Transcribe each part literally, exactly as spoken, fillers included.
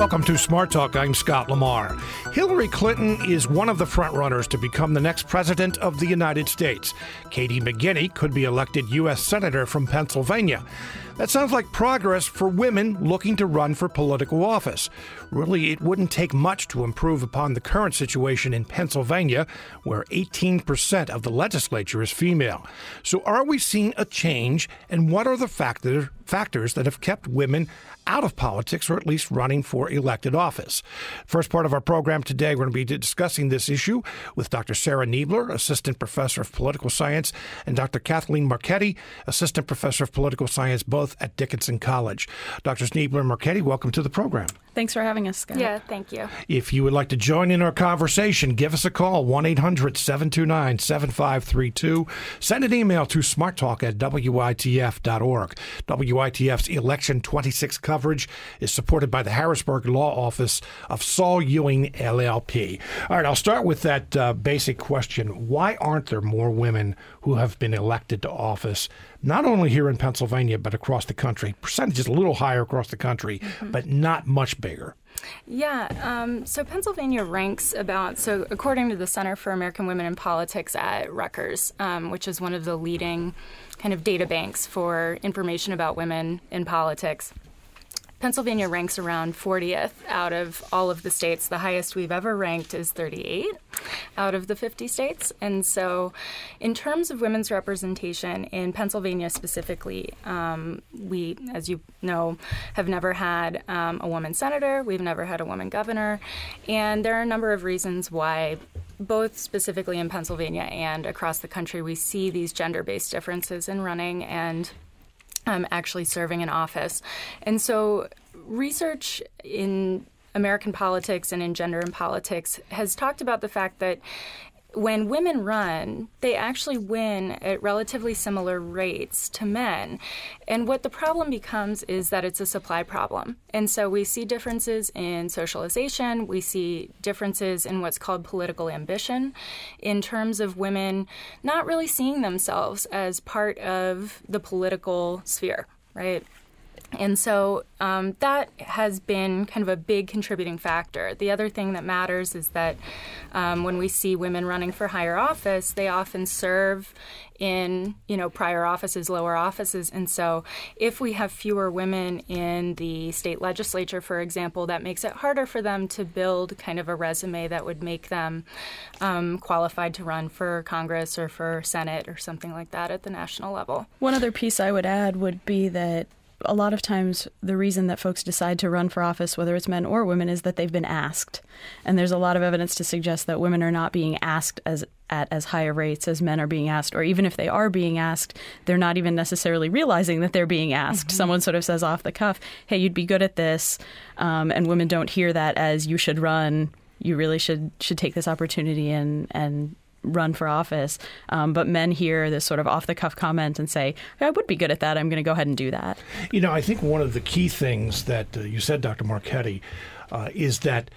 Welcome to Smart Talk. I'm Scott Lamar. Hillary Clinton is one of the frontrunners to become the next president of the United States. Katie McGinney could be elected U S Senator from Pennsylvania. That sounds like progress for women looking to run for political office. Really, it wouldn't take much to improve upon the current situation in Pennsylvania, where eighteen percent of the legislature is female. So are we seeing a change, and what are the factor, factors that have kept women out of politics, or at least running for elected office? First part of our program today, we're going to be discussing this issue with Doctor Sarah Niebler, Assistant Professor of Political Science, and Doctor Kathleen Marchetti, Assistant Professor of Political Science, both at Dickinson College. Doctors Niebler and Marchetti, welcome to the program. Thanks for having us, Scott. Yeah, thank you. If you would like to join in our conversation, give us a call, one eight hundred seven two nine seven five three two. Send an email to smarttalk at W I T F dot org. W I T F's Election twenty-six coverage is supported by the Harrisburg Law Office of Saul Ewing, L L P. All right, I'll start with that uh, basic question. Why aren't there more women who have been elected to office, not only here in Pennsylvania, but across the country? Percentage is a little higher across the country, mm-hmm. but not much bigger. Yeah, um, so Pennsylvania ranks about, so according to the Center for American Women in Politics at Rutgers, um, which is one of the leading kind of data banks for information about women in politics, Pennsylvania ranks around fortieth out of all of the states. The highest we've ever ranked is thirty-eight out of the fifty states. And so in terms of women's representation in Pennsylvania specifically, um, we, as you know, have never had um, a woman senator. We've never had a woman governor. And there are a number of reasons why, both specifically in Pennsylvania and across the country, we see these gender-based differences in running and Um, actually serving in office. And so research in American politics and in gender and politics has talked about the fact that when women run, they actually win at relatively similar rates to men. And what the problem becomes is that it's a supply problem. And so we see differences in socialization. We see differences in what's called political ambition in terms of women not really seeing themselves as part of the political sphere, right? And so um, that has been kind of a big contributing factor. The other thing that matters is that um, when we see women running for higher office, they often serve in, you know, prior offices, lower offices. And so if we have fewer women in the state legislature, for example, that makes it harder for them to build kind of a resume that would make them um, qualified to run for Congress or for Senate or something like that at the national level. One other piece I would add would be that a lot of times the reason that folks decide to run for office, whether it's men or women, is that they've been asked. And there's a lot of evidence to suggest that women are not being asked as at as higher rates as men are being asked, or even if they are being asked, they're not even necessarily realizing that they're being asked. Mm-hmm. Someone sort of says off the cuff, hey, you'd be good at this, um, and women don't hear that as you should run, you really should should take this opportunity and and run for office. Um, but men hear this sort of off-the-cuff comment and say, I would be good at that. I'm going to go ahead and do that. You know, I think one of the key things that uh, you said, Doctor Marchetti, uh, is that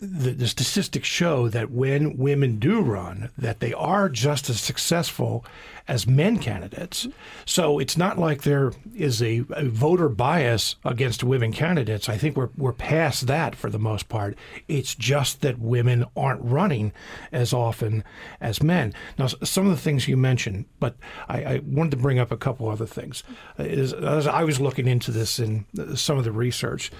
the, the statistics show that when women do run, that they are just as successful as men candidates. So it's not like there is a, a voter bias against women candidates. I think we're we're past that for the most part. It's just that women aren't running as often as men. Now, some of the things you mentioned, but I, I wanted to bring up a couple other things. As, as I was looking into this in some of the research,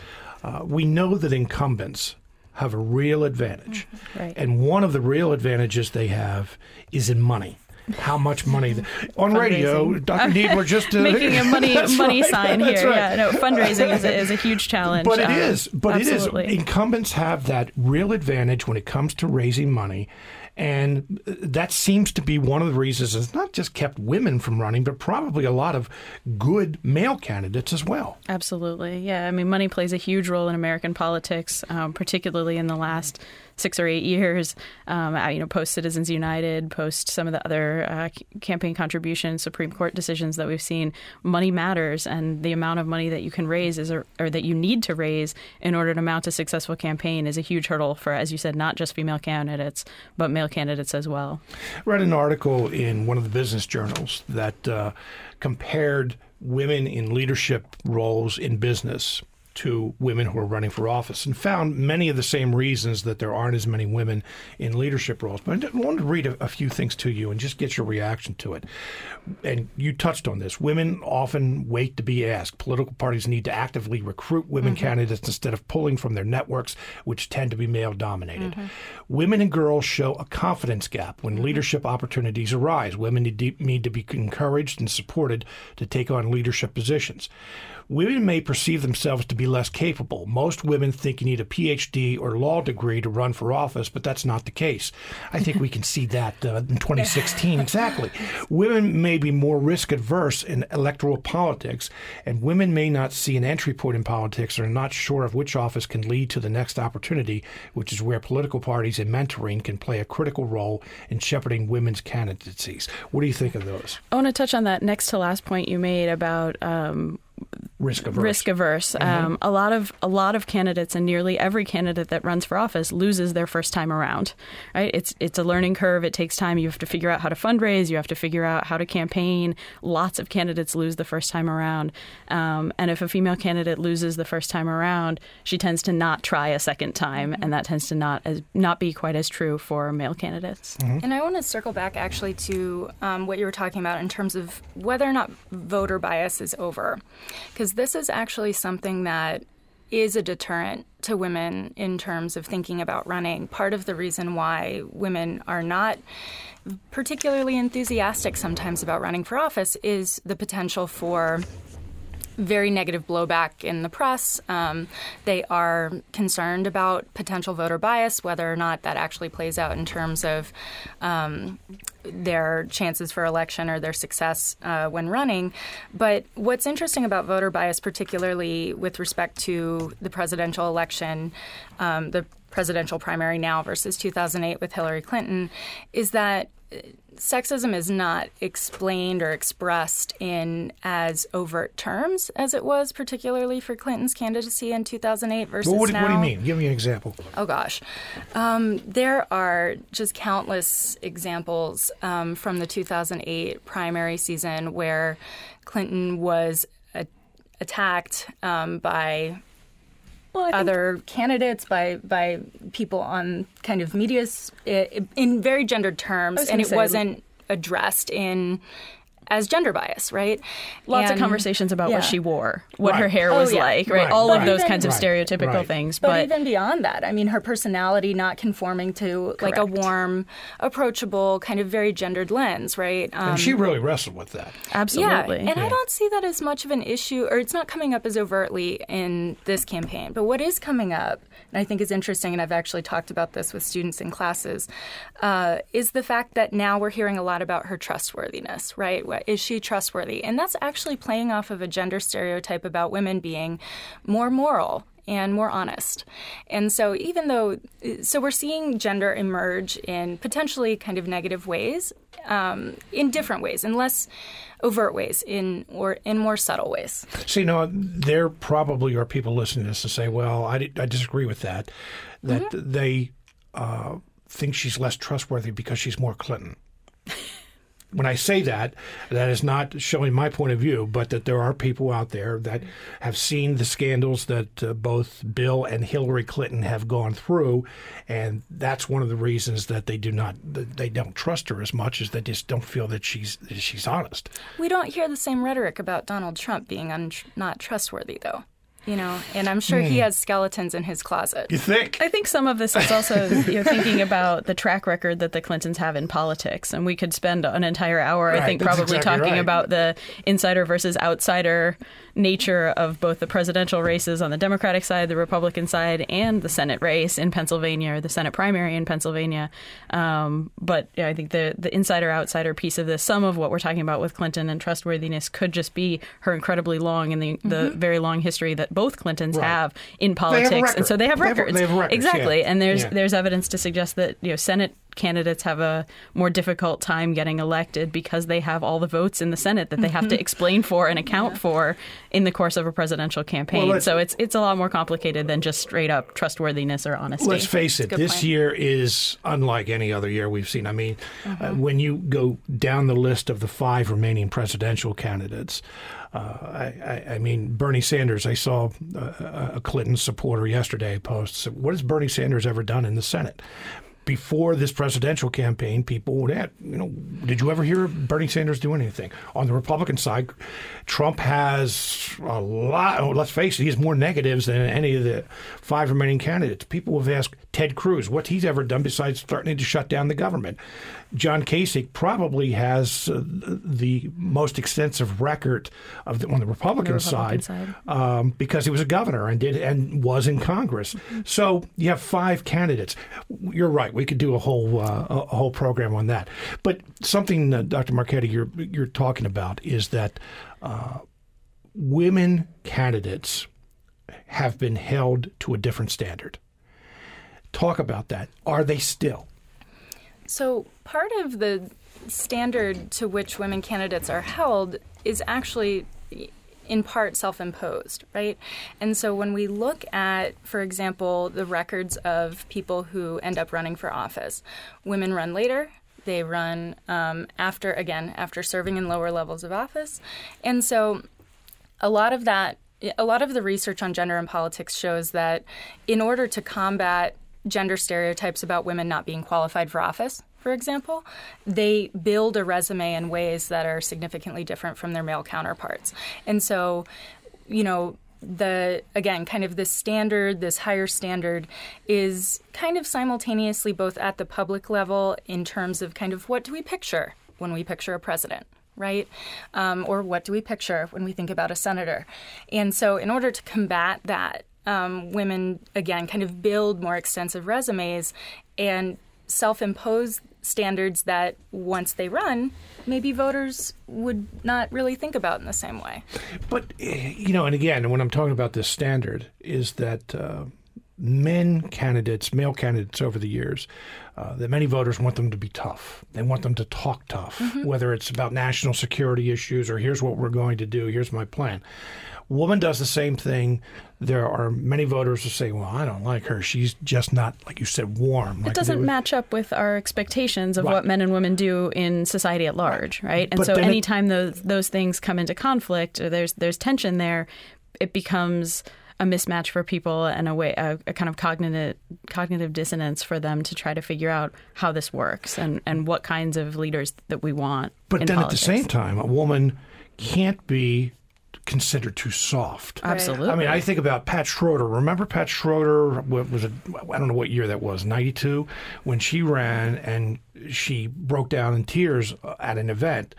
uh, we know that incumbents have a real advantage. Right. And one of the real advantages they have is in money. How much money? The, on radio, Doctor Niebler just... Uh, making a money money right, sign here. Right. Yeah, no, fundraising is a, is a huge challenge. But it um, is. But absolutely. It is. Incumbents have that real advantage when it comes to raising money. And that seems to be one of the reasons it's not just kept women from running, but probably a lot of good male candidates as well. Absolutely. Yeah. I mean, money plays a huge role in American politics, um, particularly in the last six or eight years, um, you know, post Citizens United, post some of the other uh, campaign contributions, Supreme Court decisions that we've seen. Money matters, and the amount of money that you can raise is, or, or that you need to raise in order to mount a successful campaign is a huge hurdle for, as you said, not just female candidates, but male candidates as well. I read an article in one of the business journals that uh, compared women in leadership roles in business to women who are running for office, and found many of the same reasons that there aren't as many women in leadership roles. But I wanted to read a, a few things to you and just get your reaction to it. And you touched on this. Women often wait to be asked. Political parties need to actively recruit women mm-hmm. candidates instead of pulling from their networks, which tend to be male-dominated. Mm-hmm. Women and girls show a confidence gap when mm-hmm. leadership opportunities arise. Women need to be encouraged and supported to take on leadership positions. Women may perceive themselves to be less capable. Most women think you need a P H D or law degree to run for office, but that's not the case. I think we can see that uh, in twenty sixteen. Exactly. Women may be more risk-averse in electoral politics, and women may not see an entry point in politics or are not sure of which office can lead to the next opportunity, which is where political parties and mentoring can play a critical role in shepherding women's candidacies. What do you think of those? I want to touch on that next to last point you made about um risk averse. Risk averse. Mm-hmm. Um, a lot of a lot of candidates, and nearly every candidate that runs for office, loses their first time around. Right? It's it's a learning curve. It takes time. You have to figure out how to fundraise. You have to figure out how to campaign. Lots of candidates lose the first time around. Um, and if a female candidate loses the first time around, she tends to not try a second time, mm-hmm. and that tends to not as not be quite as true for male candidates. Mm-hmm. And I want to circle back actually to um, what you were talking about in terms of whether or not voter bias is over. Because this is actually something that is a deterrent to women in terms of thinking about running. Part of the reason why women are not particularly enthusiastic sometimes about running for office is the potential for very negative blowback in the press. Um, they are concerned about potential voter bias, whether or not that actually plays out in terms of um, their chances for election or their success uh, when running. But what's interesting about voter bias, particularly with respect to the presidential election, um, the presidential primary now versus two thousand eight with Hillary Clinton, is that sexism is not explained or expressed in as overt terms as it was, particularly for Clinton's candidacy in two thousand eight versus well, what do, now. What do you mean? Give me an example. Oh, gosh. Um, there are just countless examples um, from the two thousand eight primary season where Clinton was a- attacked um, by... Well, other think... candidates, by by people on kind of media in very gendered terms, and it say, wasn't addressed in as gender bias, right? Lots and, of conversations about yeah. what she wore, what right. her hair was oh, yeah. like, right? right. All but of those even, kinds of right. stereotypical right. things. But, but even beyond that, I mean, her personality not conforming to correct. like a warm, approachable, kind of very gendered lens, right? Um, and she really wrestled with that. Absolutely. Yeah, and yeah. I don't see that as much of an issue, or it's not coming up as overtly in this campaign. But what is coming up, and I think is interesting, and I've actually talked about this with students in classes, uh, is the fact that now we're hearing a lot about her trustworthiness, right? Is she trustworthy? And that's actually playing off of a gender stereotype about women being more moral and more honest. And so even though, so we're seeing gender emerge in potentially kind of negative ways, um, in different ways, in less overt ways, in or in more subtle ways. So, you know, there probably are people listening to this and say, well, I, I disagree with that, that mm-hmm. they uh, think she's less trustworthy because she's more Clinton. When I say that, that is not showing my point of view, but that there are people out there that have seen the scandals that uh, both Bill and Hillary Clinton have gone through, and that's one of the reasons that they do not they don't trust her as much, as they just don't feel that she's that she's honest. We don't hear the same rhetoric about Donald Trump being un- not trustworthy, though. You know, and I'm sure mm. he has skeletons in his closet. You think? I think some of this is also you're thinking about the track record that the Clintons have in politics. And we could spend an entire hour, right, I think, probably exactly talking right. about the insider versus outsider nature of both the presidential races on the Democratic side, the Republican side, and the Senate race in Pennsylvania, or the Senate primary in Pennsylvania. Um, but yeah, I think the, the insider-outsider piece of this, some of what we're talking about with Clinton and trustworthiness, could just be her incredibly long and the, mm-hmm. the very long history that both Clintons right. have in politics, have and so they have they records. Have, they have records. Exactly, yeah. and there's yeah. there's evidence to suggest that you know Senate candidates have a more difficult time getting elected because they have all the votes in the Senate that they have to explain for and account yeah. for in the course of a presidential campaign. Well, so it's it's a lot more complicated than just straight up trustworthiness or honesty. Let's face it, this plan. year is unlike any other year we've seen. I mean, uh-huh. uh, when you go down the list of the five remaining presidential candidates, uh, I, I, I mean, Bernie Sanders, I saw a, a Clinton supporter yesterday post, what has Bernie Sanders ever done in the Senate? Before this presidential campaign, people would add, you know, did you ever hear Bernie Sanders do anything? On the Republican side, Trump has a lot, oh, let's face it, he has more negatives than any of the five remaining candidates. People have asked Ted Cruz what he's ever done besides threatening to shut down the government. John Kasich probably has uh, the most extensive record of the, on the Republican, on the Republican side, side. Um, because he was a governor and did and was in Congress. Mm-hmm. So you have five candidates. You're right. We could do a whole uh, a whole program on that. But something, uh, Doctor Marchetti, you're you're talking about is that uh, women candidates have been held to a different standard. Talk about that. Are they still? So part of the standard to which women candidates are held is actually in part self-imposed, right? And so when we look at, for example, the records of people who end up running for office, women run later. They run um, after, again, after serving in lower levels of office. And so a lot of that, a lot of the research on gender and politics shows that in order to combat gender stereotypes about women not being qualified for office, for example, they build a resume in ways that are significantly different from their male counterparts. And so, you know, the, again, kind of this standard, this higher standard is kind of simultaneously both at the public level in terms of kind of what do we picture when we picture a president, right? Um, or what do we picture when we think about a senator? And so in order to combat that, Um, women, again, kind of build more extensive resumes and self-impose standards that once they run, maybe voters would not really think about in the same way. But, you know, and again, when I'm talking about this standard is that uh, men candidates, male candidates over the years, uh, that many voters want them to be tough. They want them to talk tough, mm-hmm. whether it's about national security issues or here's what we're going to do, here's my plan. Woman does the same thing. There are many voters who say, well, I don't like her. She's just not, like you said, warm. It like doesn't was... match up with our expectations of right. what men and women do in society at large, right? And but so anytime it... those those things come into conflict or there's, there's tension there, it becomes a mismatch for people and a way a, a kind of cognitive cognitive dissonance for them to try to figure out how this works and, and what kinds of leaders that we want. But in then politics. At the same time, a woman can't be considered too soft. Absolutely. I mean, I think about Pat Schroeder. Remember Pat Schroeder? What was it? I don't know what year that was, ninety-two, when she ran and she broke down in tears at an event.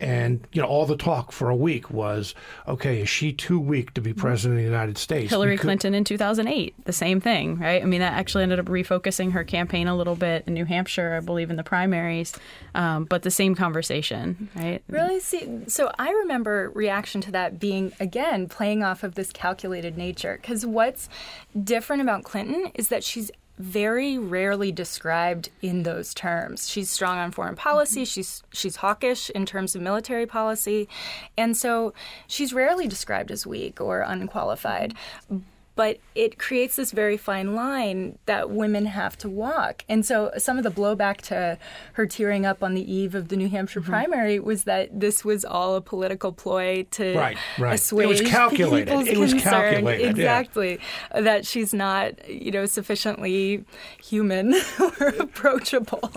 And, you know, all the talk for a week was, okay, is she too weak to be president of the United States? Hillary could- Clinton in two thousand eight, the same thing, right? I mean, that actually ended up refocusing her campaign a little bit in New Hampshire, I believe, in the primaries, um, but the same conversation, right? Really? See, so I remember reaction to that being, again, playing off of this calculated nature, because what's different about Clinton is that she's very rarely described in those terms. She's strong on foreign policy. She's she's hawkish in terms of military policy. And so she's rarely described as weak or unqualified. But it creates this very fine line that women have to walk. And so some of the blowback to her tearing up on the eve of the New Hampshire mm-hmm. primary was that this was all a political ploy to right, right. assuage it was calculated. People's it was concern. calculated. Exactly. Yeah. That she's not, you know, sufficiently human or approachable.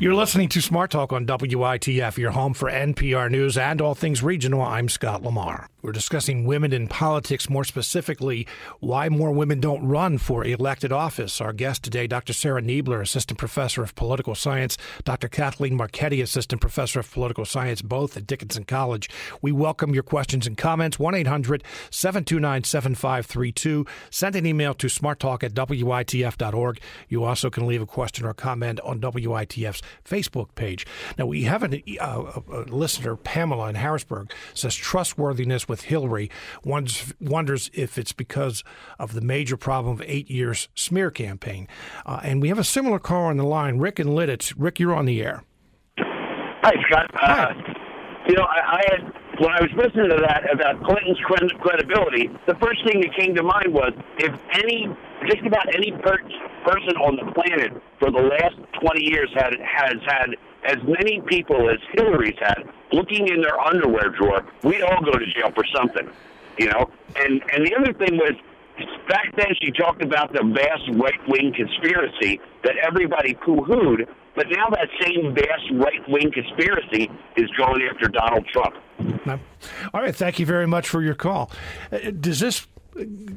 You're listening to Smart Talk on W I T F, your home for N P R News and all things regional. I'm Scott Lamar. We're discussing women in politics, more specifically why more women don't run for elected office. Our guest today, Doctor Sarah Niebler, Assistant Professor of Political Science, Doctor Kathleen Marchetti, Assistant Professor of Political Science, both at Dickinson College. We welcome your questions and comments. one eight hundred seven two nine seven five three two. Send an email to smarttalk at W I T F dot org. You also can leave a question or comment on W I T F's Facebook page. Now, we have an, uh, a listener, Pamela in Harrisburg, says trustworthiness with Hillary wonders if it's because because of the major problem of eight years smear campaign. Uh, and we have a similar caller on the line, Rick in Lidditz. Rick, you're on the air. Hi, Scott. Hi. Uh, you know, I, I had, when I was listening to that about Clinton's credibility, the first thing that came to mind was if any, just about any per- person on the planet for the last twenty years had, has had as many people as Hillary's had looking in their underwear drawer, we'd all go to jail for something, you know? And, and the other thing was, back then she talked about the vast right-wing conspiracy that everybody poo-hooed, but now that same vast right-wing conspiracy is going after Donald Trump. All right, thank you very much for your call. Does this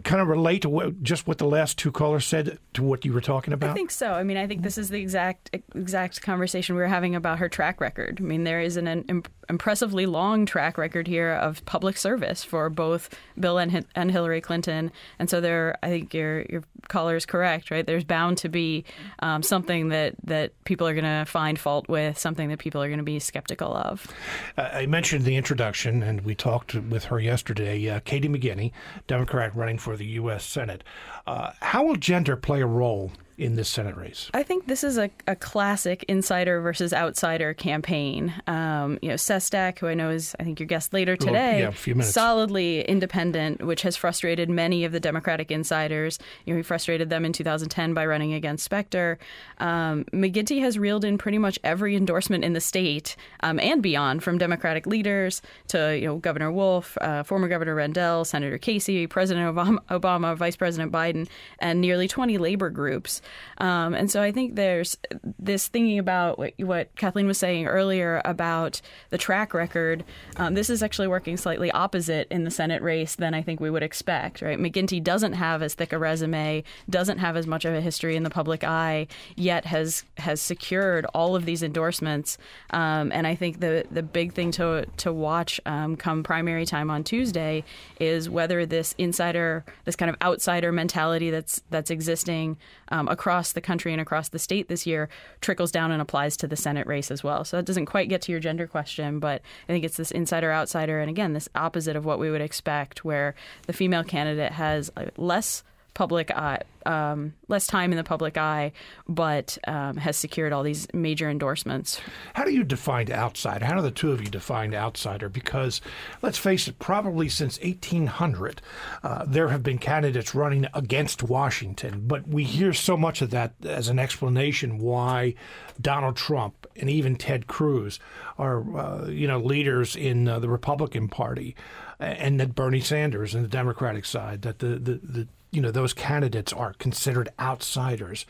kind of relate to what, just what the last two callers said to what you were talking about? I think so. I mean, I think this is the exact exact conversation we were having about her track record. I mean, there is an, an impressively long track record here of public service for both Bill and, and Hillary Clinton. And so there, I think your your caller is correct, right? There's bound to be um, something that, that people are going to find fault with, something that people are going to be skeptical of. Uh, I mentioned the introduction, and we talked with her yesterday, uh, Katie McGinney, Democrat running for the U S. Senate. Uh, how will gender play a role in this Senate race? I think this is a, a classic insider versus outsider campaign. Um, you know, Sestak, who I know is, I think, your guest later today, well, yeah, a few minutes. Solidly independent, which has frustrated many of the Democratic insiders. You know, he frustrated them in two thousand ten by running against Specter. Um, McGinty has reeled in pretty much every endorsement in the state um, and beyond, from Democratic leaders to, you know, Governor Wolf, uh, former Governor Rendell, Senator Casey, President Obama, Obama, Vice President Biden, and nearly twenty labor groups. Um, and so I think there's this thinking about what, what Kathleen was saying earlier about the track record. Um, this is actually working slightly opposite in the Senate race than I think we would expect, right? McGinty doesn't have as thick a resume, doesn't have as much of a history in the public eye, yet has has secured all of these endorsements. Um, and I think the, the big thing to, to watch um, come primary time on Tuesday is whether this insider, this kind of outsider mentality that's, that's existing um, across the country and across the state this year trickles down and applies to the Senate race as well. So that doesn't quite get to your gender question, but I think it's this insider-outsider, and again, this opposite of what we would expect, where the female candidate has less public eye, um, less time in the public eye, but um, has secured all these major endorsements. How do you define outsider? How do the two of you define outsider? Because let's face it, probably since eighteen hundred, uh, there have been candidates running against Washington. But we hear so much of that as an explanation why Donald Trump and even Ted Cruz are, uh, you know, leaders in uh, the Republican Party, and that Bernie Sanders and the Democratic side, that the the, the you know, those candidates are considered outsiders.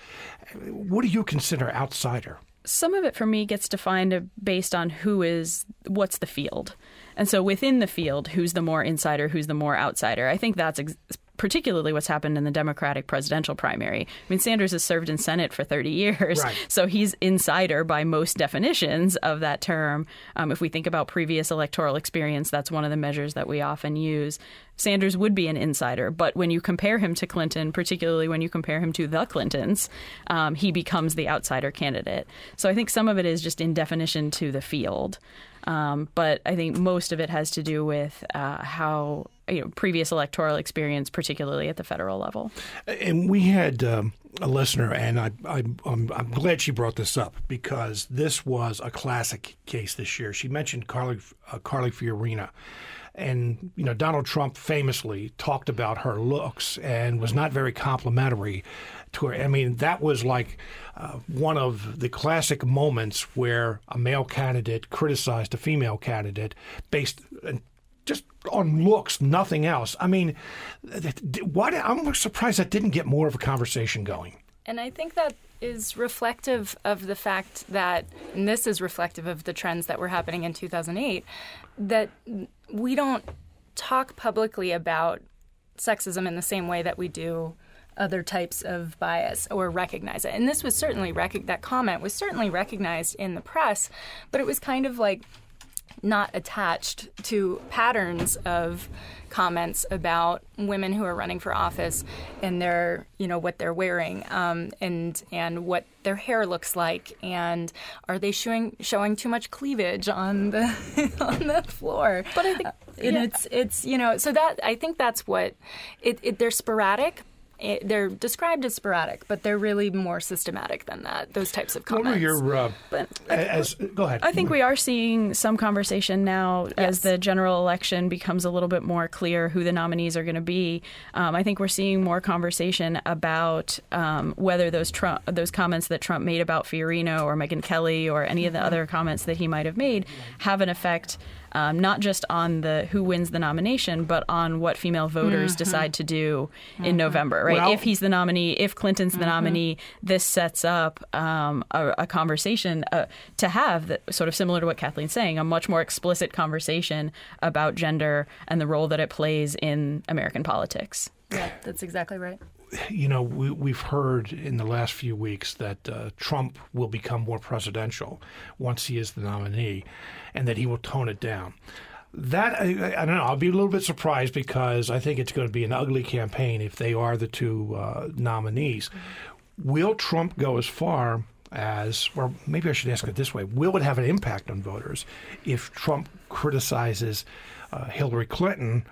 What do you consider outsider? Some of it for me gets defined based on who is, what's the field. And so within the field, who's the more insider, who's the more outsider? I think that's ex- particularly what's happened in the Democratic presidential primary. I mean, Sanders has served in Senate for thirty years, right? So he's insider by most definitions of that term. Um, if we think about previous electoral experience, that's one of the measures that we often use. Sanders would be an insider, but when you compare him to Clinton, particularly when you compare him to the Clintons, um, he becomes the outsider candidate. So I think some of it is just in definition to the field. Um, but I think most of it has to do with uh, how, you know, previous electoral experience, particularly at the federal level. And we had um, a listener, and I, I, I'm, I'm glad she brought this up, because this was a classic case this year. She mentioned Carly, uh, Carly Fiorina. And, you know, Donald Trump famously talked about her looks and was not very complimentary to her. I mean, that was like uh, one of the classic moments where a male candidate criticized a female candidate based just on looks, nothing else. I mean, why? I'm surprised that didn't get more of a conversation going. And I think that is reflective of the fact that, and this is reflective of the trends that were happening in two thousand eight, that we don't talk publicly about sexism in the same way that we do other types of bias or recognize it. And this was certainly, rec- that comment was certainly recognized in the press, but it was kind of like not attached to patterns of comments about women who are running for office and their, you know, what they're wearing um, and and what their hair looks like, and are they showing showing too much cleavage on the on the floor? But I think And yeah. it's it's you know so that I think that's what it, it they're sporadic. It, they're described as sporadic, but they're really more systematic than that, those types of comments. What were your, uh, but, as, as, go ahead. I think we are seeing some conversation now yes. as the general election becomes a little bit more clear who the nominees are going to be. Um, I think we're seeing more conversation about um, whether those Trump, those comments that Trump made about Fiorina or Megyn Kelly or any of the other comments that he might have made have an effect Um, not just on the who wins the nomination, but on what female voters mm-hmm. decide to do mm-hmm. in November, right? Well, if he's the nominee, if Clinton's the mm-hmm. nominee, this sets up um, a, a conversation uh, to have that sort of similar to what Kathleen's saying, a much more explicit conversation about gender and the role that it plays in American politics. Yeah, that's exactly right. You know, we, we've heard in the last few weeks that uh, Trump will become more presidential once he is the nominee and that he will tone it down. That, I, I don't know, I'll be a little bit surprised because I think it's going to be an ugly campaign if they are the two uh, nominees. Will Trump go as far as, or maybe I should ask it this way, will it have an impact on voters if Trump criticizes uh, Hillary Clinton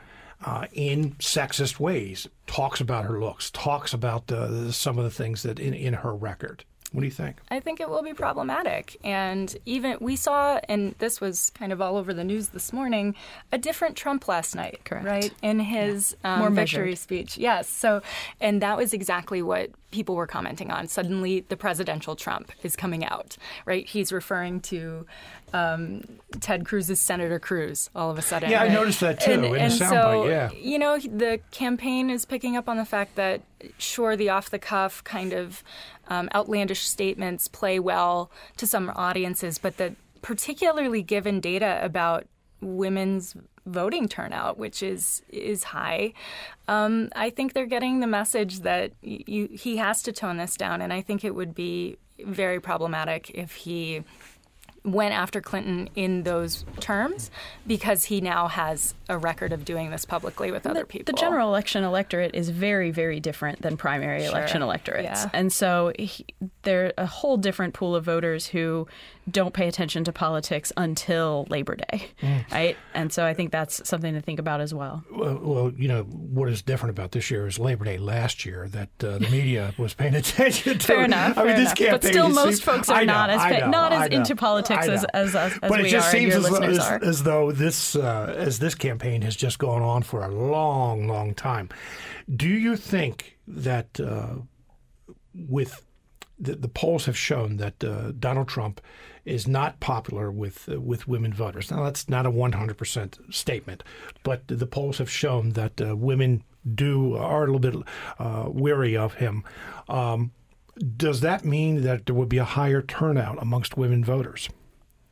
Uh, in sexist ways, talks about her looks, talks about uh, some of the things that in, in her record? What do you think? I think it will be problematic. And even we saw, and this was kind of all over the news this morning, a different Trump last night, Correct. right? In his yeah. um, More victory measured. speech. Yes. So, and that was exactly what people were commenting on. Suddenly, the presidential Trump is coming out, right? He's referring to um, Ted Cruz's Senator Cruz all of a sudden. Yeah, I noticed that too and, in and the soundbite, so, yeah. You know, the campaign is picking up on the fact that, sure, the off-the-cuff kind of Um, outlandish statements play well to some audiences, but that particularly given data about women's voting turnout, which is is high, um, I think they're getting the message that you, he has to tone this down. And I think it would be very problematic if he went after Clinton in those terms, because he now has a record of doing this publicly with other people. The general election electorate is very, very different than primary sure. election electorates. Yeah. And so he, they're a whole different pool of voters who don't pay attention to politics until Labor Day, mm. right? And so I think that's something to think about as well. Well, well, you know, what is different about this year is Labor Day last year that uh, the media was paying attention to. Fair enough. I mean, this campaign, but still most seems, folks are know, not as pay, know, not as into politics as, as, as, as we just are, seems and your as, listeners as, are. As though this, uh, as this campaign has just gone on for a long, long time. Do you think that uh, with the, the polls have shown that uh, Donald Trump is not popular with uh, with women voters. Now, that's not a one hundred percent statement, but the polls have shown that uh, women do are a little bit uh, wary of him. Um, does that mean that there would be a higher turnout amongst women voters?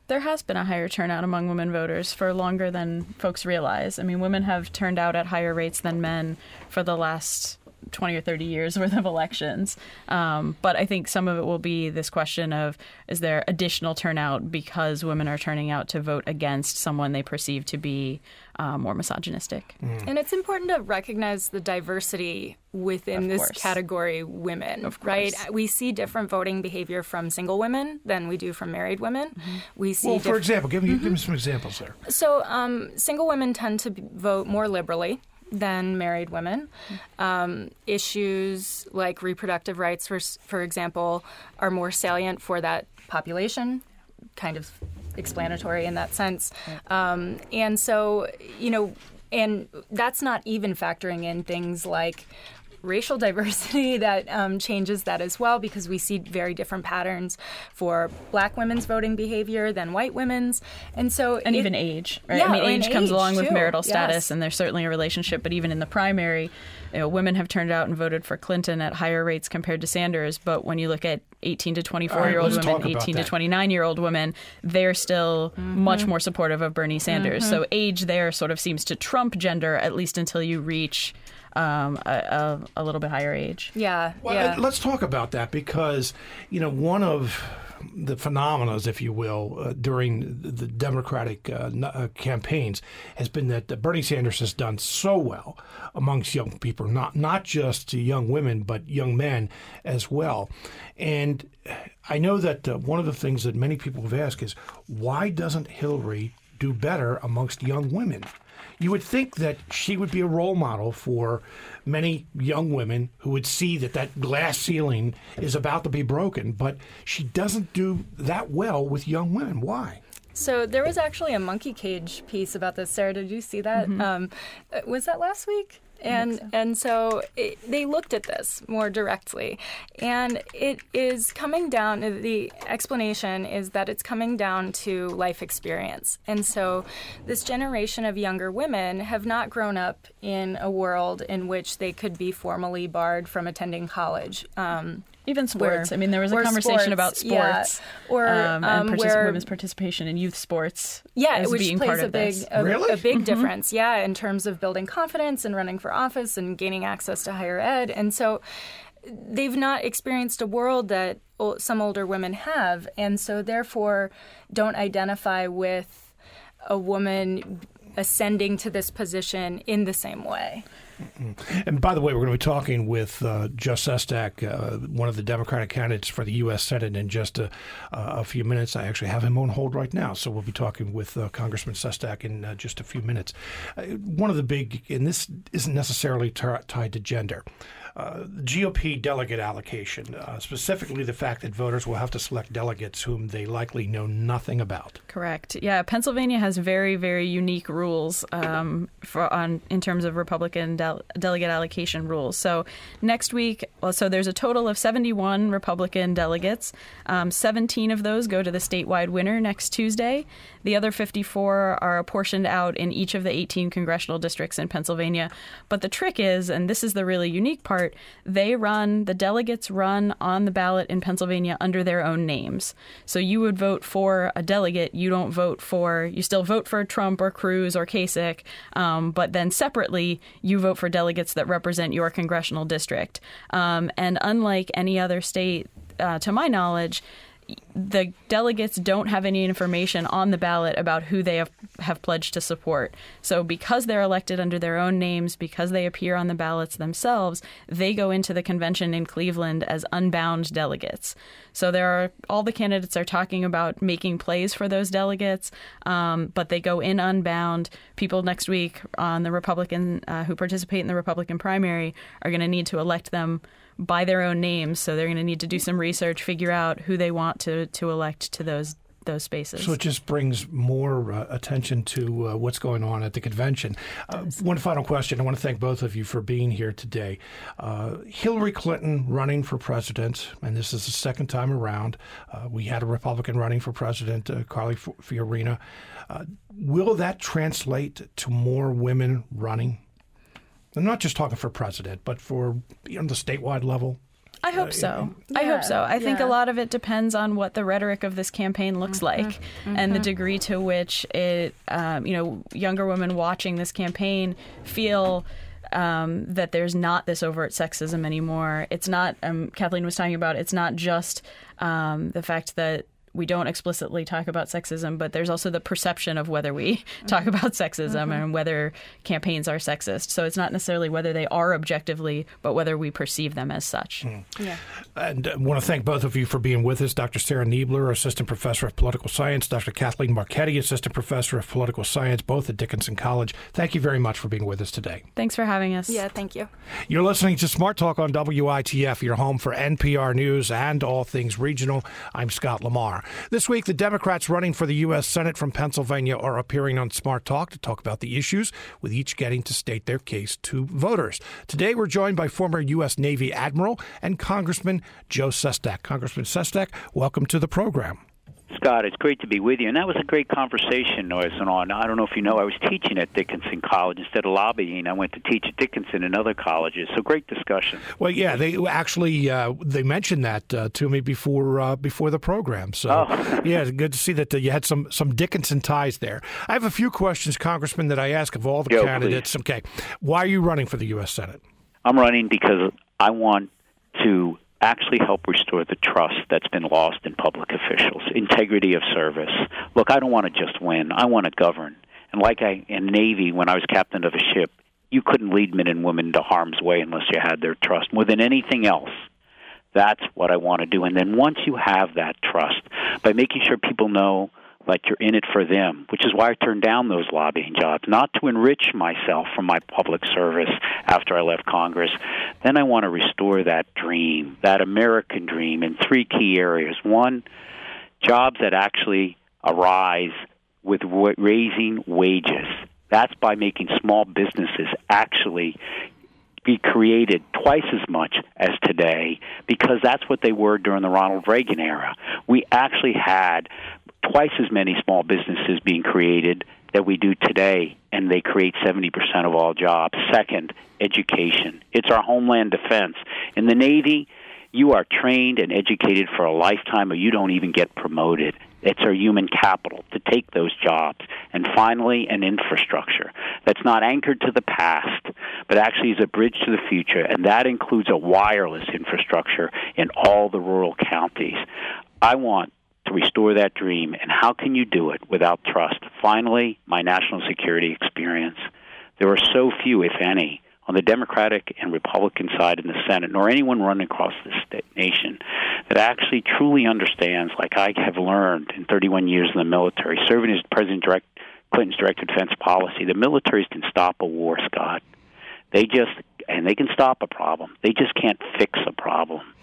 There has been a higher turnout among women voters for longer than folks realize. I mean, women have turned out at higher rates than men for the last twenty or thirty years worth of elections. Um, but I think some of it will be this question of, is there additional turnout because women are turning out to vote against someone they perceive to be uh, more misogynistic? Mm. And it's important to recognize the diversity within this category, women, right? We see different voting behavior from single women than we do from married women. Mm-hmm. We see Well, diff- for example, give me, mm-hmm. give me some examples there. So um, single women tend to vote more liberally than married women. Um, issues like reproductive rights, for, for example, are more salient for that population, kind of explanatory in that sense. Um, and so, you know, and that's not even factoring in things like racial diversity that um, changes that as well, because we see very different patterns for black women's voting behavior than white women's. And so and it, even age, right? Yeah, I mean, age comes age along too. with marital status, yes. and there's certainly a relationship. But even in the primary, you know, women have turned out and voted for Clinton at higher rates compared to Sanders. But when you look at eighteen to twenty-four-year-old right, women, eighteen to twenty-nine-year-old women, they're still mm-hmm. much more supportive of Bernie Sanders. Mm-hmm. So age there sort of seems to trump gender, at least until you reach Um, a, a, a little bit higher age. Yeah. Well, yeah. let's talk about that, because, you know, one of the phenomena, if you will, uh, during the Democratic uh, uh, campaigns has been that Bernie Sanders has done so well amongst young people, not not just young women, but young men as well. And I know that uh, one of the things that many people have asked is, why doesn't Hillary do better amongst young women? you would think that she would be a role model for many young women who would see that that glass ceiling is about to be broken, but she doesn't do that well with young women. Why? So there was actually a monkey cage piece about this. Sarah, did you see that? Mm-hmm. Um, was that last week? And so. and so it, they looked at this more directly, and it is coming down, the explanation is that it's coming down to life experience. And so this generation of younger women have not grown up in a world in which they could be formally barred from attending college. Um, Even sports. Or, I mean, there was a conversation sports, about sports yeah. or um, and um, where, women's participation in youth sports. Yeah, as which being plays part a of big, a, really? a big mm-hmm. difference. Yeah, in terms of building confidence and running for office and gaining access to higher ed, and so they've not experienced a world that some older women have, and so therefore don't identify with a woman ascending to this position in the same way. And by the way, we're going to be talking with uh, Joe Sestak, uh, one of the Democratic candidates for the U S. Senate, in just a, uh, a few minutes. I actually have him on hold right now, so we'll be talking with uh, Congressman Sestak in uh, just a few minutes. Uh, one of the big, and this isn't necessarily t- tied to gender, uh, G O P delegate allocation, uh, specifically the fact that voters will have to select delegates whom they likely know nothing about. Correct. Yeah, Pennsylvania has very, very unique rules um, for on in terms of Republican delegates. Delegate allocation rules. So next week, well, so there's a total of seventy-one Republican delegates. Um, seventeen of those go to the statewide winner next Tuesday. The other fifty-four are apportioned out in each of the eighteen congressional districts in Pennsylvania. But the trick is, and this is the really unique part, they run, the delegates run on the ballot in Pennsylvania under their own names. So you would vote for a delegate. You don't vote for, you still vote for Trump or Cruz or Kasich, um, but then separately you vote for delegates that represent your congressional district. Um, and unlike any other state, uh, to my knowledge, the delegates don't have any information on the ballot about who they have, have pledged to support. So because they're elected under their own names, because they appear on the ballots themselves, they go into the convention in Cleveland as unbound delegates. So there are all the candidates are talking about making plays for those delegates, um, but they go in unbound. People next week on the Republican uh, who participate in the Republican primary are going to need to elect them by their own names, so they're going to need to do some research, figure out who they want to, to elect to those those spaces. So it just brings more uh, attention to uh, what's going on at the convention. Uh, one final question. I want to thank both of you for being here today. Uh, Hillary Clinton running for president, and this is the second time around. Uh, we had a Republican running for president, uh, Carly Fiorina. Uh, will that translate to more women running? I'm not just talking for president, but for you know, the statewide level. I hope so. Yeah, I hope so. I think yeah. a lot of it depends on what the rhetoric of this campaign looks mm-hmm. like mm-hmm. and the degree to which it, um, you know, younger women watching this campaign feel um, that there's not this overt sexism anymore. It's not, um, Kathleen was talking about, it's not just um, the fact that we don't explicitly talk about sexism, but there's also the perception of whether we talk about sexism mm-hmm. and whether campaigns are sexist. So it's not necessarily whether they are objectively, but whether we perceive them as such. Mm. Yeah. And I want to thank both of you for being with us. Doctor Sarah Niebler, Assistant Professor of Political Science, Doctor Kathleen Marchetti, Assistant Professor of Political Science, both at Dickinson College. Thank you very much for being with us today. Thanks for having us. Yeah, thank you. You're listening to Smart Talk on W I T F, your home for N P R News and all things regional. I'm Scott Lamar. This week, the Democrats running for the U S. Senate from Pennsylvania are appearing on Smart Talk to talk about the issues, with each getting to state their case to voters. Today, we're joined by former U S. Navy Admiral and Congressman Joe Sestak. Congressman Sestak, welcome to the program. Scott, it's great to be with you. And that was a great conversation noise and on. I don't know if you know, I was teaching at Dickinson College. Instead of lobbying, I went to teach at Dickinson and other colleges. So great discussion. Well, yeah, they actually uh, they mentioned that uh, to me before uh, before the program. So, oh. yeah, good to see that uh, you had some, some Dickinson ties there. I have a few questions, Congressman, that I ask of all the Yo, candidates. Please. Okay. Why are you running for the U S. Senate? I'm running because I want to actually help restore the trust that's been lost in public officials, integrity of service. Look, I don't want to just win. I want to govern. And like I in Navy, when I was captain of a ship, you couldn't lead men and women to harm's way unless you had their trust more than anything else. That's what I want to do. And then once you have that trust, by making sure people know like you're in it for them, which is why I turned down those lobbying jobs, not to enrich myself from my public service after I left Congress. Then I want to restore that dream, that American dream, in three key areas. One, jobs that actually arise with w- raising wages. That's by making small businesses actually be created twice as much as today, because that's what they were during the Ronald Reagan era. We actually had twice as many small businesses being created that we do today, and they create seventy percent of all jobs. Second, education. It's our homeland defense. In the Navy, you are trained and educated for a lifetime, or you don't even get promoted. It's our human capital to take those jobs. And finally, an infrastructure that's not anchored to the past, but actually is a bridge to the future, and that includes a wireless infrastructure in all the rural counties. I want to restore that dream, and how can you do it without trust? Finally, my national security experience. There are so few, if any, on the Democratic and Republican side in the Senate, nor anyone running across this state, nation, that actually truly understands, like I have learned in thirty-one years in the military, serving as President direct, Clinton's direct defense policy, the militaries can stop a war, Scott. They just, and they can stop a problem. They just can't fix a problem,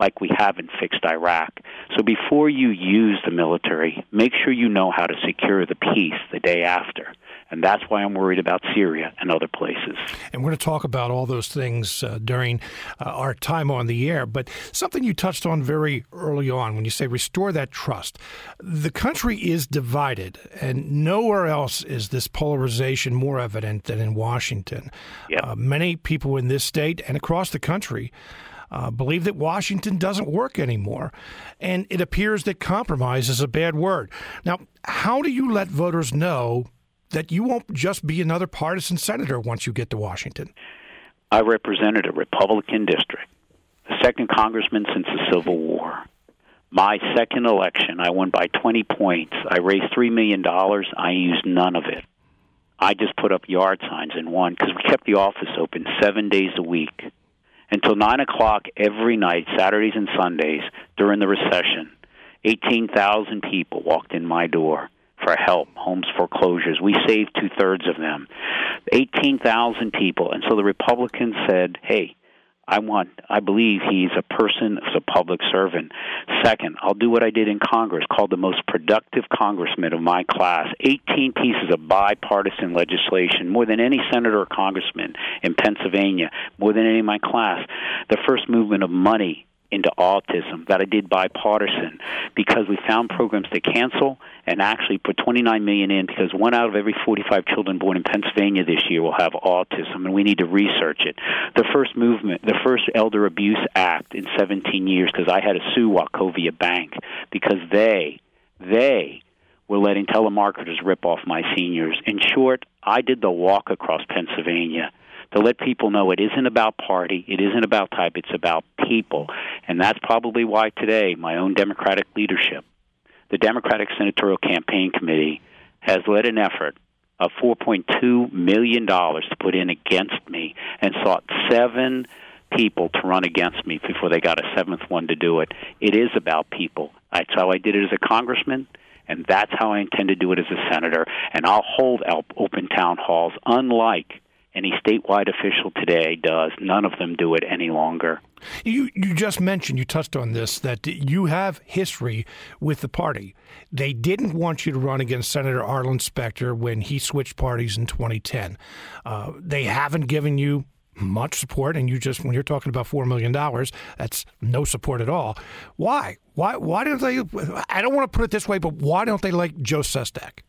like we haven't fixed Iraq. So before you use the military, make sure you know how to secure the peace the day after. And that's why I'm worried about Syria and other places. And we're going to talk about all those things uh, during uh, our time on the air. But something you touched on very early on when you say restore that trust. The country is divided, and nowhere else is this polarization more evident than in Washington. Yep. Uh, many people in this state and across the country Uh, believe that Washington doesn't work anymore, and it appears that compromise is a bad word. Now, how do you let voters know that you won't just be another partisan senator once you get to Washington? I represented a Republican district, the second congressman since the Civil War. My second election, I won by twenty points. I raised three million dollars. I used none of it. I just put up yard signs and won because we kept the office open seven days a week, until nine o'clock every night, Saturdays and Sundays, during the recession. eighteen thousand people walked in my door for help, homes foreclosures. We saved two-thirds of them. eighteen thousand people. And so the Republicans said, hey, I want, I believe he's a person, he's a public servant. Second, I'll do what I did in Congress, called the most productive congressman of my class, eighteen pieces of bipartisan legislation, more than any senator or congressman in Pennsylvania, more than any in my class. The first movement of money into autism that I did bipartisan, because we found programs to cancel and actually put twenty-nine million in, because one out of every forty-five children born in Pennsylvania this year will have autism, and we need to research it. The first movement, the first Elder Abuse Act in seventeen years, because I had to sue Wachovia Bank because they, they were letting telemarketers rip off my seniors. In short, I did the walk across Pennsylvania to let people know it isn't about party, it isn't about type, it's about people. And that's probably why today my own Democratic leadership, the Democratic Senatorial Campaign Committee, has led an effort of four point two million dollars to put in against me, and sought seven people to run against me before they got a seventh one to do it. It is about people. That's how I did it as a congressman, and that's how I intend to do it as a senator. And I'll hold open town halls, unlike any statewide official today does. None of them do it any longer. You you just mentioned, you touched on this, that you have history with the party. They didn't want you to run against Senator Arlen Specter when he switched parties in twenty ten. Uh, they haven't given you much support, and you just, when you're talking about four million dollars, that's no support at all. Why? Why, why don't they, I don't want to put it this way, but why don't they like Joe Sestak?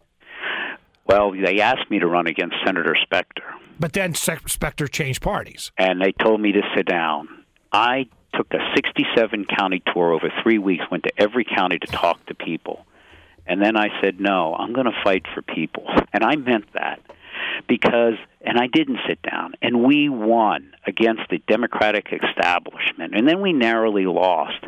Well, they asked me to run against Senator Specter. But then Specter changed parties. And they told me to sit down. I took a sixty-seven county tour over three weeks, went to every county to talk to people. And then I said, no, I'm going to fight for people. And I meant that. Because, and I didn't sit down, and we won against the Democratic establishment. And then we narrowly lost.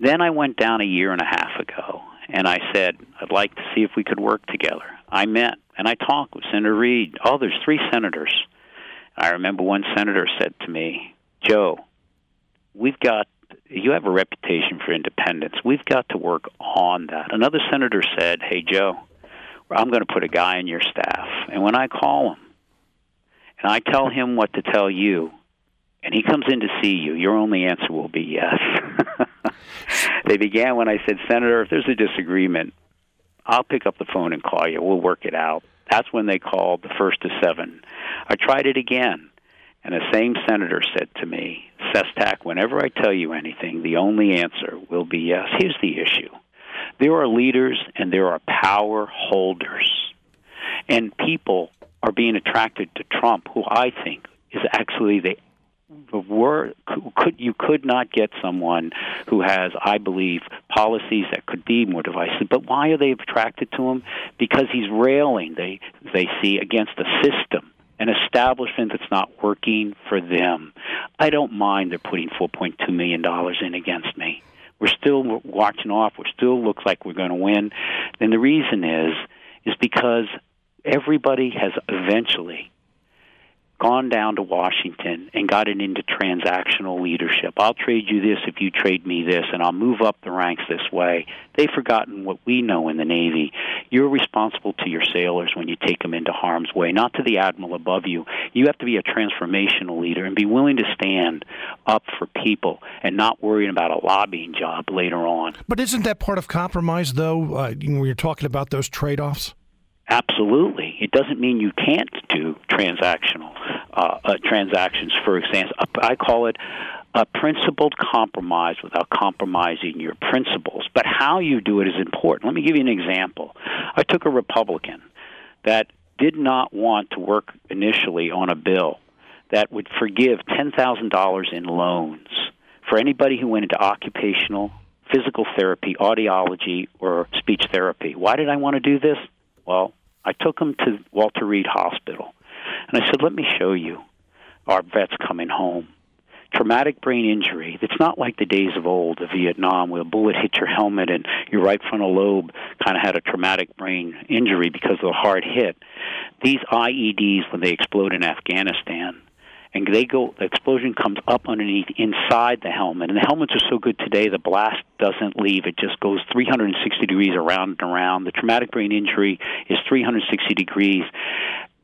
Then I went down a year and a half ago, and I said, I'd like to see if we could work together. I met, and I talked with Senator Reid. Oh, there's three senators. I remember one senator said to me, Joe, we've got you have a reputation for independence. We've got to work on that. Another senator said, hey, Joe, I'm going to put a guy in your staff. And when I call him and I tell him what to tell you, and he comes in to see you, your only answer will be yes. They began when I said, Senator, if there's a disagreement, I'll pick up the phone and call you. We'll work it out. That's when they called the first to seven. I tried it again, and the same senator said to me, Sestak, whenever I tell you anything, the only answer will be yes. Here's the issue. There are leaders and there are power holders, and people are being attracted to Trump, who I think is actually the The word, could, you could not get someone who has, I believe, policies that could be more divisive. But why are they attracted to him? Because he's railing, they they see, against the system, an establishment that's not working for them. I don't mind they're putting four point two million dollars in against me. We're still watching off. We still look like we're going to win. And the reason is, is because everybody has eventually gone down to Washington and gotten into transactional leadership. I'll trade you this if you trade me this, and I'll move up the ranks this way. They've forgotten what we know in the Navy. You're responsible to your sailors when you take them into harm's way, not to the admiral above you. You have to be a transformational leader and be willing to stand up for people and not worrying about a lobbying job later on. But isn't that part of compromise, though, uh, when you're talking about those trade-offs? Absolutely. It doesn't mean you can't do transactional uh, uh, transactions, for example. I call it a principled compromise without compromising your principles. But how you do it is important. Let me give you an example. I took a Republican that did not want to work initially on a bill that would forgive ten thousand dollars in loans for anybody who went into occupational, physical therapy, audiology, or speech therapy. Why did I want to do this? Well, I took him to Walter Reed Hospital, and I said, let me show you our vets coming home. Traumatic brain injury, it's not like the days of old, of Vietnam, where a bullet hit your helmet and your right frontal lobe kind of had a traumatic brain injury because of the hard hit. These I E Ds, when they explode in Afghanistan, and they go, the explosion comes up underneath, inside the helmet. And the helmets are so good today, the blast doesn't leave. It just goes three hundred sixty degrees around and around. The traumatic brain injury is three hundred sixty degrees.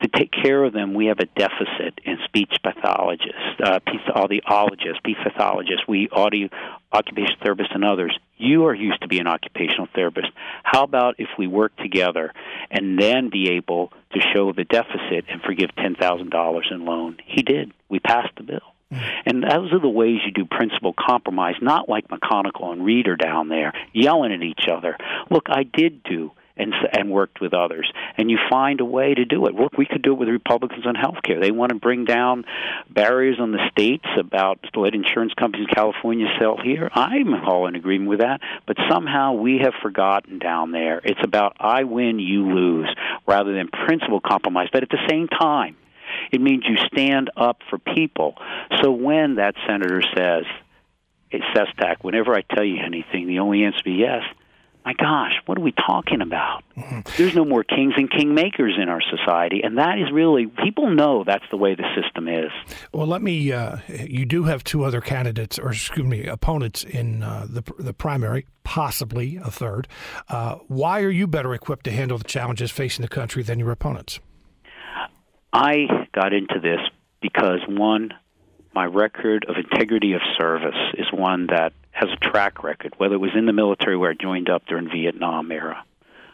To take care of them, we have a deficit in speech pathologists, uh, audiologists, speech pathologists, we audio, occupational therapists, and others. You are used to be an occupational therapist. How about if we work together and then be able to show the deficit and forgive ten thousand dollars in loan? He did. We passed the bill. And those are the ways you do principal compromise, not like McConnell and Reid are down there yelling at each other. Look, I did do And, and worked with others. And you find a way to do it. Look, we could do it with Republicans on health care. They want to bring down barriers on the states about to let insurance companies in California sell here. I'm all in agreement with that. But somehow we have forgotten down there. It's about I win, you lose, rather than principle compromise. But at the same time, it means you stand up for people. So when that senator says, hey, Sestak, whenever I tell you anything, the only answer is yes. My gosh, what are we talking about? Mm-hmm. There's no more kings and kingmakers in our society, and that is really, people know that's the way the system is. Well, let me, uh, you do have two other candidates, or excuse me, opponents in uh, the, the primary, possibly a third. Uh, why are you better equipped to handle the challenges facing the country than your opponents? I got into this because, one, my record of integrity of service is one that has a track record, whether it was in the military where I joined up during Vietnam era,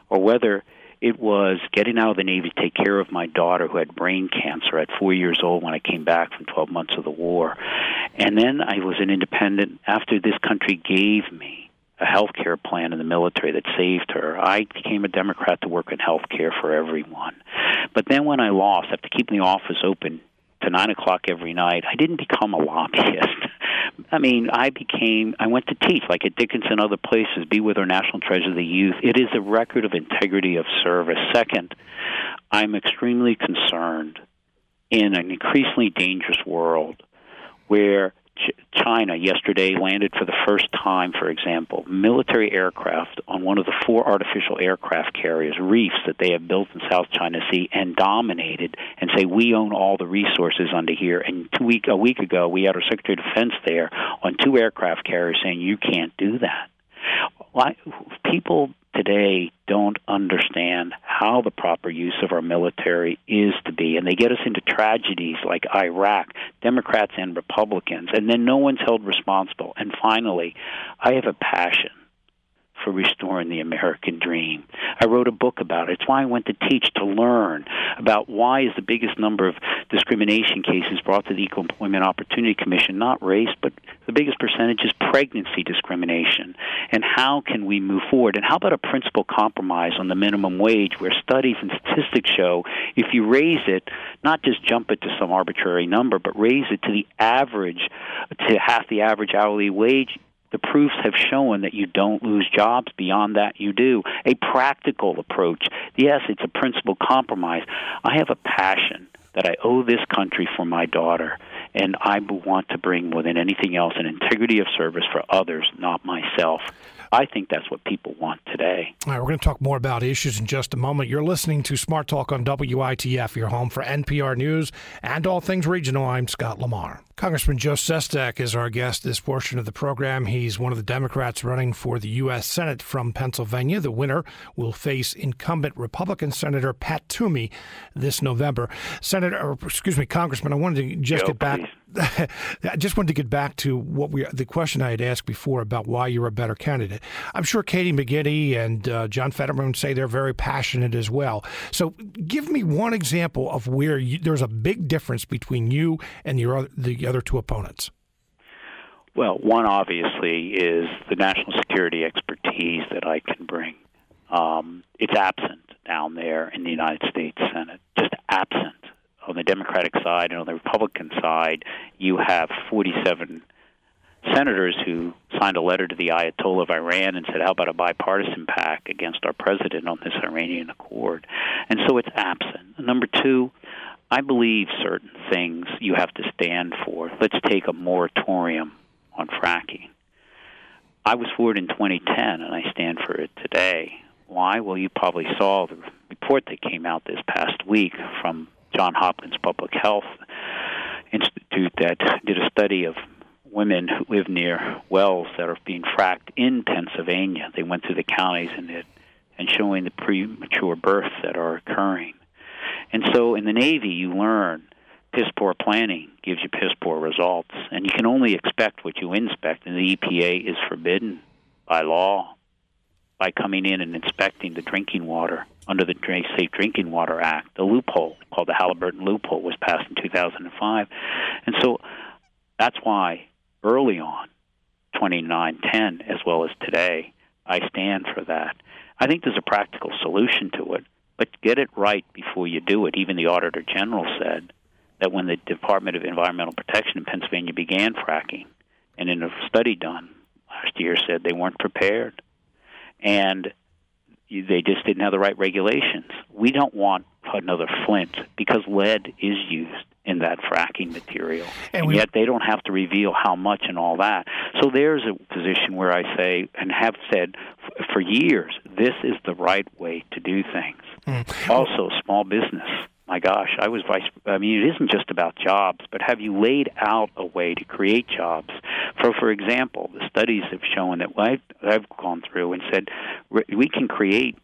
or whether it was getting out of the Navy to take care of my daughter who had brain cancer at four years old when I came back from twelve months of the war. And then I was an independent. After this country gave me a health care plan in the military that saved her, I became a Democrat to work in health care for everyone. But then when I lost, after keeping the office open to nine o'clock every night, I didn't become a lobbyist. I mean, I became, I went to teach, like at Dickinson and other places, be with our National Treasure of the Youth. It is a record of integrity of service. Second, I'm extremely concerned in an increasingly dangerous world where Ch- China yesterday landed for the first time, for example, military aircraft on one of the four artificial aircraft carriers, reefs, that they have built in South China Sea and dominated, and say, we own all the resources under here. And two week, a week ago, we had our Secretary of Defense there on two aircraft carriers saying, you can't do that. Why, people today don't understand how the proper use of our military is to be, and they get us into tragedies like Iraq, Democrats and Republicans, and then no one's held responsible. And finally, I have a passion for restoring the American dream. I wrote a book about it. It's why I went to teach, to learn about why is the biggest number of discrimination cases brought to the Equal Employment Opportunity Commission, not race, but the biggest percentage is pregnancy discrimination. And how can we move forward? And how about a principal compromise on the minimum wage, where studies and statistics show if you raise it, not just jump it to some arbitrary number, but raise it to the average, to half the average hourly wage, the proofs have shown that you don't lose jobs. Beyond that, you do. A practical approach. Yes, it's a principled compromise. I have a passion that I owe this country for my daughter, and I want to bring, more than anything else, an integrity of service for others, not myself. I think that's what people want today. All right, we're going to talk more about issues in just a moment. You're listening to Smart Talk on W I T F, your home for N P R News and all things regional. I'm Scott Lamar. Congressman Joe Sestak is our guest this portion of the program. He's one of the Democrats running for the U S. Senate from Pennsylvania. The winner will face incumbent Republican Senator Pat Toomey this November. Senator, or excuse me, Congressman, I wanted to just Joe, get back. I just wanted to get back to what we the question I had asked before about why you're a better candidate. I'm sure Katie McGinney and uh, John Fetterman say they're very passionate as well. So give me one example of where you, there's a big difference between you and your the other two opponents. Well, one obviously is the national security expertise that I can bring. Um, it's absent down there in the United States Senate, just absent. On the Democratic side and on the Republican side, you have forty-seven senators who signed a letter to the Ayatollah of Iran and said, how about a bipartisan pact against our president on this Iranian accord? And so it's absent. Number two, I believe certain things you have to stand for. Let's take a moratorium on fracking. I was for it in twenty ten, and I stand for it today. Why? Well, you probably saw the report that came out this past week from John Hopkins Public Health Institute that did a study of women who live near wells that are being fracked in Pennsylvania. They went through the counties and it, and showing the premature births that are occurring. And so in the Navy, you learn piss-poor planning gives you piss-poor results, and you can only expect what you inspect, and the E P A is forbidden by law by coming in and inspecting the drinking water under the Safe Drinking Water Act. The loophole, called the Halliburton loophole, was passed in two thousand five. And so that's why early on, twenty-nine ten, as well as today, I stand for that. I think there's a practical solution to it, but get it right before you do it. Even the Auditor General said that when the Department of Environmental Protection in Pennsylvania began fracking, and in a study done last year said they weren't prepared, and they just didn't have the right regulations. We don't want another Flint because lead is used in that fracking material, and, and we, yet they don't have to reveal how much and all that. So there's a position where I say and have said f- for years, this is the right way to do things. Mm. Also, small business. My gosh, I was vice. I mean, it isn't just about jobs, but have you laid out a way to create jobs? For, for example, the studies have shown that I've, I've gone through and said we can create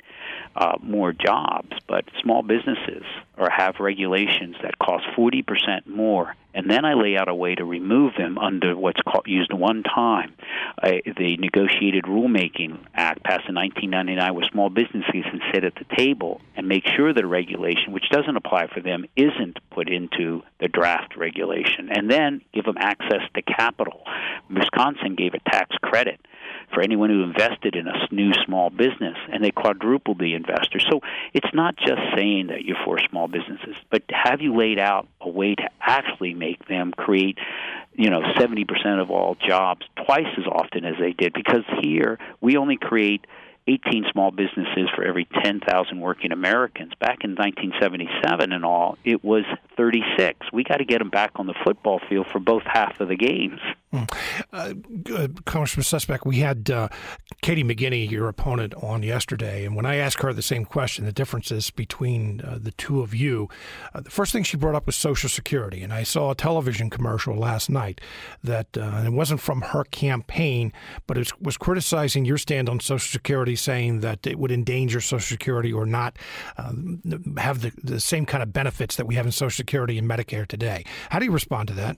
uh, more jobs, but small businesses or have regulations that cost forty percent more, and then I lay out a way to remove them under what's called used one time. Uh, the Negotiated Rulemaking Act passed in nineteen ninety-nine with small businesses and sit at the table and make sure that a regulation, which doesn't apply for them, isn't put into the draft regulation, and then give them access to capital. Wisconsin gave a tax credit for anyone who invested in a new small business, and they quadrupled the investor. So it's not just saying that you're for small businesses, but have you laid out a way to actually make them create, you know, seventy percent of all jobs twice as often as they did? Because here we only create eighteen small businesses for every ten thousand working Americans. Back in nineteen seventy-seven and all, it was thirty-six. We got to get them back on the football field for both half of the games. Uh, Congressman Sestak, we had uh, Katie McGinney, your opponent, on yesterday, and when I asked her the same question, the differences between uh, the two of you, uh, the first thing she brought up was Social Security, and I saw a television commercial last night that, uh, and it wasn't from her campaign, but it was criticizing your stand on Social Security, saying that it would endanger Social Security or not uh, have the, the same kind of benefits that we have in Social Security and Medicare today. How do you respond to that?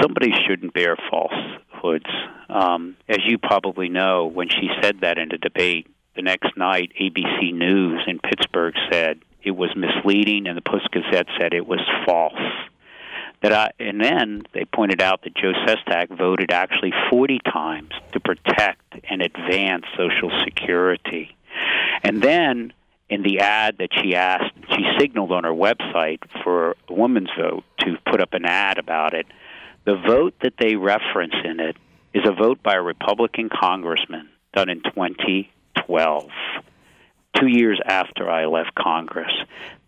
Somebody shouldn't bear falsehoods. Um, as you probably know, when she said that in a debate, the next night, A B C News in Pittsburgh said it was misleading, and the Post-Gazette said it was false. That I, and then they pointed out that Joe Sestak voted actually forty times to protect and advance Social Security. And then in the ad that she asked, she signaled on her website for a woman's vote to put up an ad about it. The vote that they reference in it is a vote by a Republican congressman done in twenty twelve, two years after I left Congress.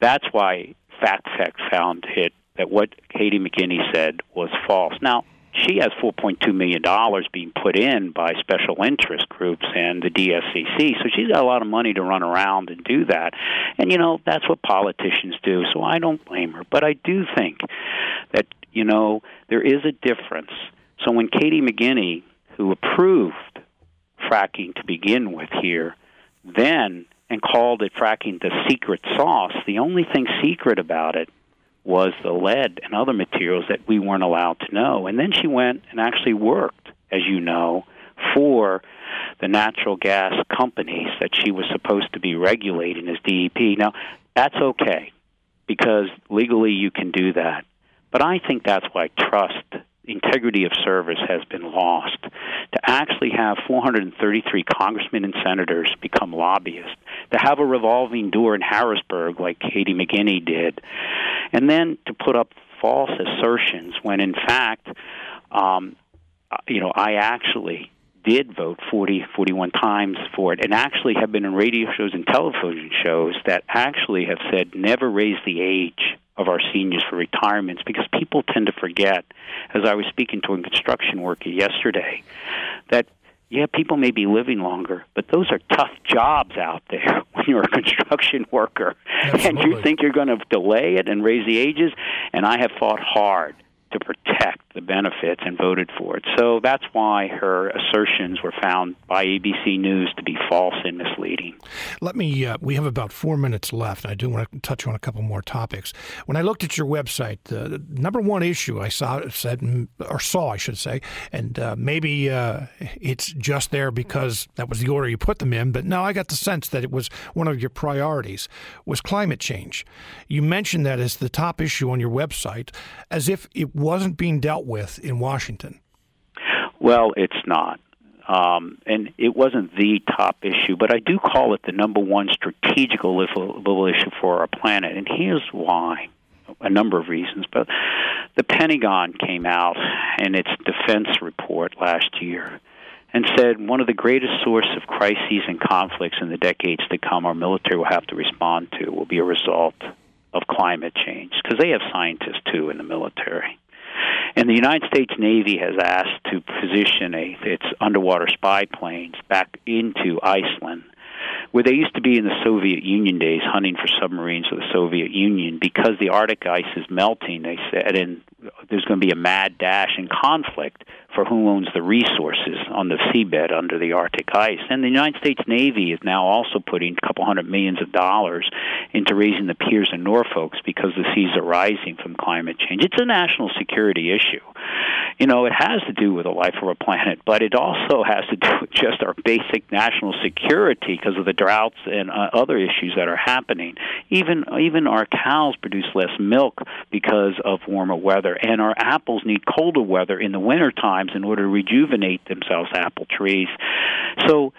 That's why FactCheck found it that what Katie McGinney said was false. Now, she has four point two million dollars being put in by special interest groups and the D S C C, so she's got a lot of money to run around and do that. And, you know, that's what politicians do, so I don't blame her. But I do think that, you know, there is a difference. So when Katie McGinney, who approved fracking to begin with here, then and called it fracking the secret sauce, the only thing secret about it was the lead and other materials that we weren't allowed to know. And then she went and actually worked, as you know, for the natural gas companies that she was supposed to be regulating as D E P. Now, that's okay, because legally you can do that. But I think that's why trust, integrity of service has been lost. To actually have four hundred thirty-three congressmen and senators become lobbyists, to have a revolving door in Harrisburg like Katie McGinney did, and then to put up false assertions when, in fact, um, you know, I actually did vote forty, forty-one times for it, and actually have been in radio shows and television shows that actually have said never raise the age of our seniors for retirements, because people tend to forget, as I was speaking to a construction worker yesterday, that, yeah, people may be living longer, but those are tough jobs out there when you're a construction worker. Absolutely. And you think you're going to delay it and raise the ages, and I have fought hard to protect the benefits and voted for it. So that's why her assertions were found by A B C News to be false and misleading. Let me, uh, we have about four minutes left, and I do want to touch on a couple more topics. When I looked at your website, uh, the number one issue I saw, said, or saw, I should say, and uh, maybe uh, it's just there because that was the order you put them in, but no, I got the sense that it was one of your priorities, was climate change. You mentioned that as the top issue on your website, as if it wasn't being dealt with in Washington. Well, it's not. Um, and it wasn't the top issue, but I do call it the number one strategic livable issue for our planet. And here's why. A number of reasons. But the Pentagon came out in its defense report last year and said one of the greatest sources of crises and conflicts in the decades to come our military will have to respond to will be a result of climate change, because they have scientists, too, in the military. And the United States Navy has asked to position a, its underwater spy planes back into Iceland, where they used to be in the Soviet Union days, hunting for submarines of the Soviet Union, because the Arctic ice is melting, they said, and there's going to be a mad dash and conflict for who owns the resources on the seabed under the Arctic ice. And the United States Navy is now also putting a couple hundred millions of dollars into raising the piers in Norfolk because the seas are rising from climate change. It's a national security issue. You know, it has to do with the life of our planet, but it also has to do with just our basic national security because of the droughts and uh, other issues that are happening. Even even our cows produce less milk because of warmer weather, and our apples need colder weather in the winter times in order to rejuvenate themselves, apple trees. So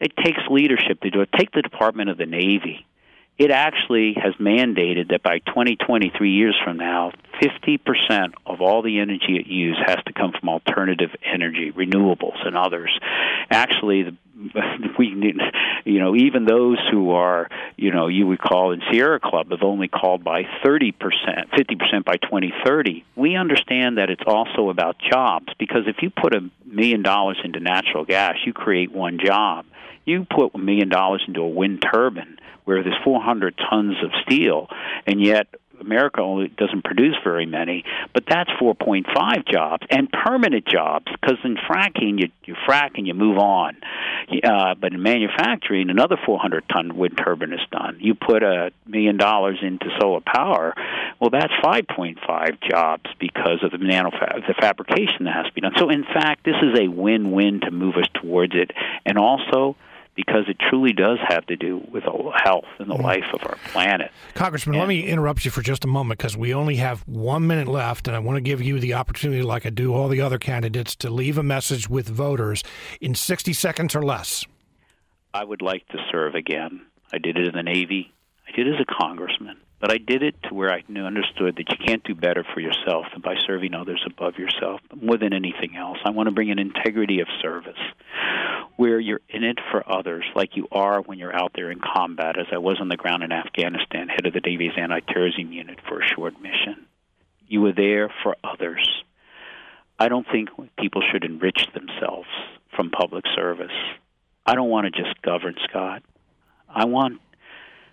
it takes leadership to do it. Take the Department of the Navy. It actually has mandated that by twenty twenty-three years from now, fifty percent of all the energy it uses has to come from alternative energy, renewables and others. Actually, the we need, you know, even those who are, you know, you would call in Sierra Club have only called by thirty percent, fifty percent by twenty thirty. We understand that it's also about jobs, because if you put a million dollars into natural gas, you create one job. You put a million dollars into a wind turbine where there's four hundred tons of steel, and yet America only doesn't produce very many, but that's four point five jobs and permanent jobs, because in fracking, you, you frack and you move on. Uh, but in manufacturing, another four hundred ton wind turbine is done. You put a million dollars into solar power, well, that's five point five jobs because of the, nanofab- the fabrication that has to be done. So, in fact, this is a win-win to move us towards it, and also because it truly does have to do with the health and the life of our planet. Congressman, and let me interrupt you for just a moment, because we only have one minute left, and I want to give you the opportunity, like I do all the other candidates, to leave a message with voters in sixty seconds or less. I would like to serve again. I did it in the Navy. I did it as a congressman. But I did it to where I understood that you can't do better for yourself than by serving others above yourself. But more than anything else, I want to bring an integrity of service where you're in it for others like you are when you're out there in combat, as I was on the ground in Afghanistan, head of the Navy's anti-terrorism unit for a short mission. You were there for others. I don't think people should enrich themselves from public service. I don't want to just govern, Scott. I want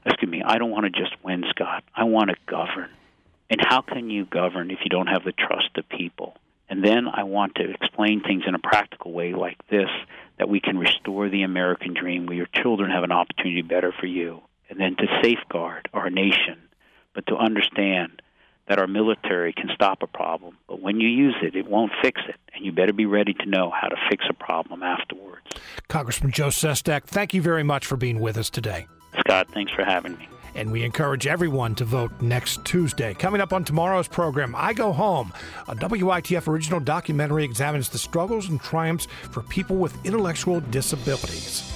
Excuse me, I don't want to just win, Scott. I want to govern. And how can you govern if you don't have the trust of people? And then I want to explain things in a practical way like this, that we can restore the American dream where your children have an opportunity better for you, and then to safeguard our nation, but to understand that our military can stop a problem. But when you use it, it won't fix it, and you better be ready to know how to fix a problem afterwards. Congressman Joe Sestak, thank you very much for being with us today. Scott, thanks for having me. And we encourage everyone to vote next Tuesday. Coming up on tomorrow's program, I Go Home. A W I T F original documentary examines the struggles and triumphs for people with intellectual disabilities.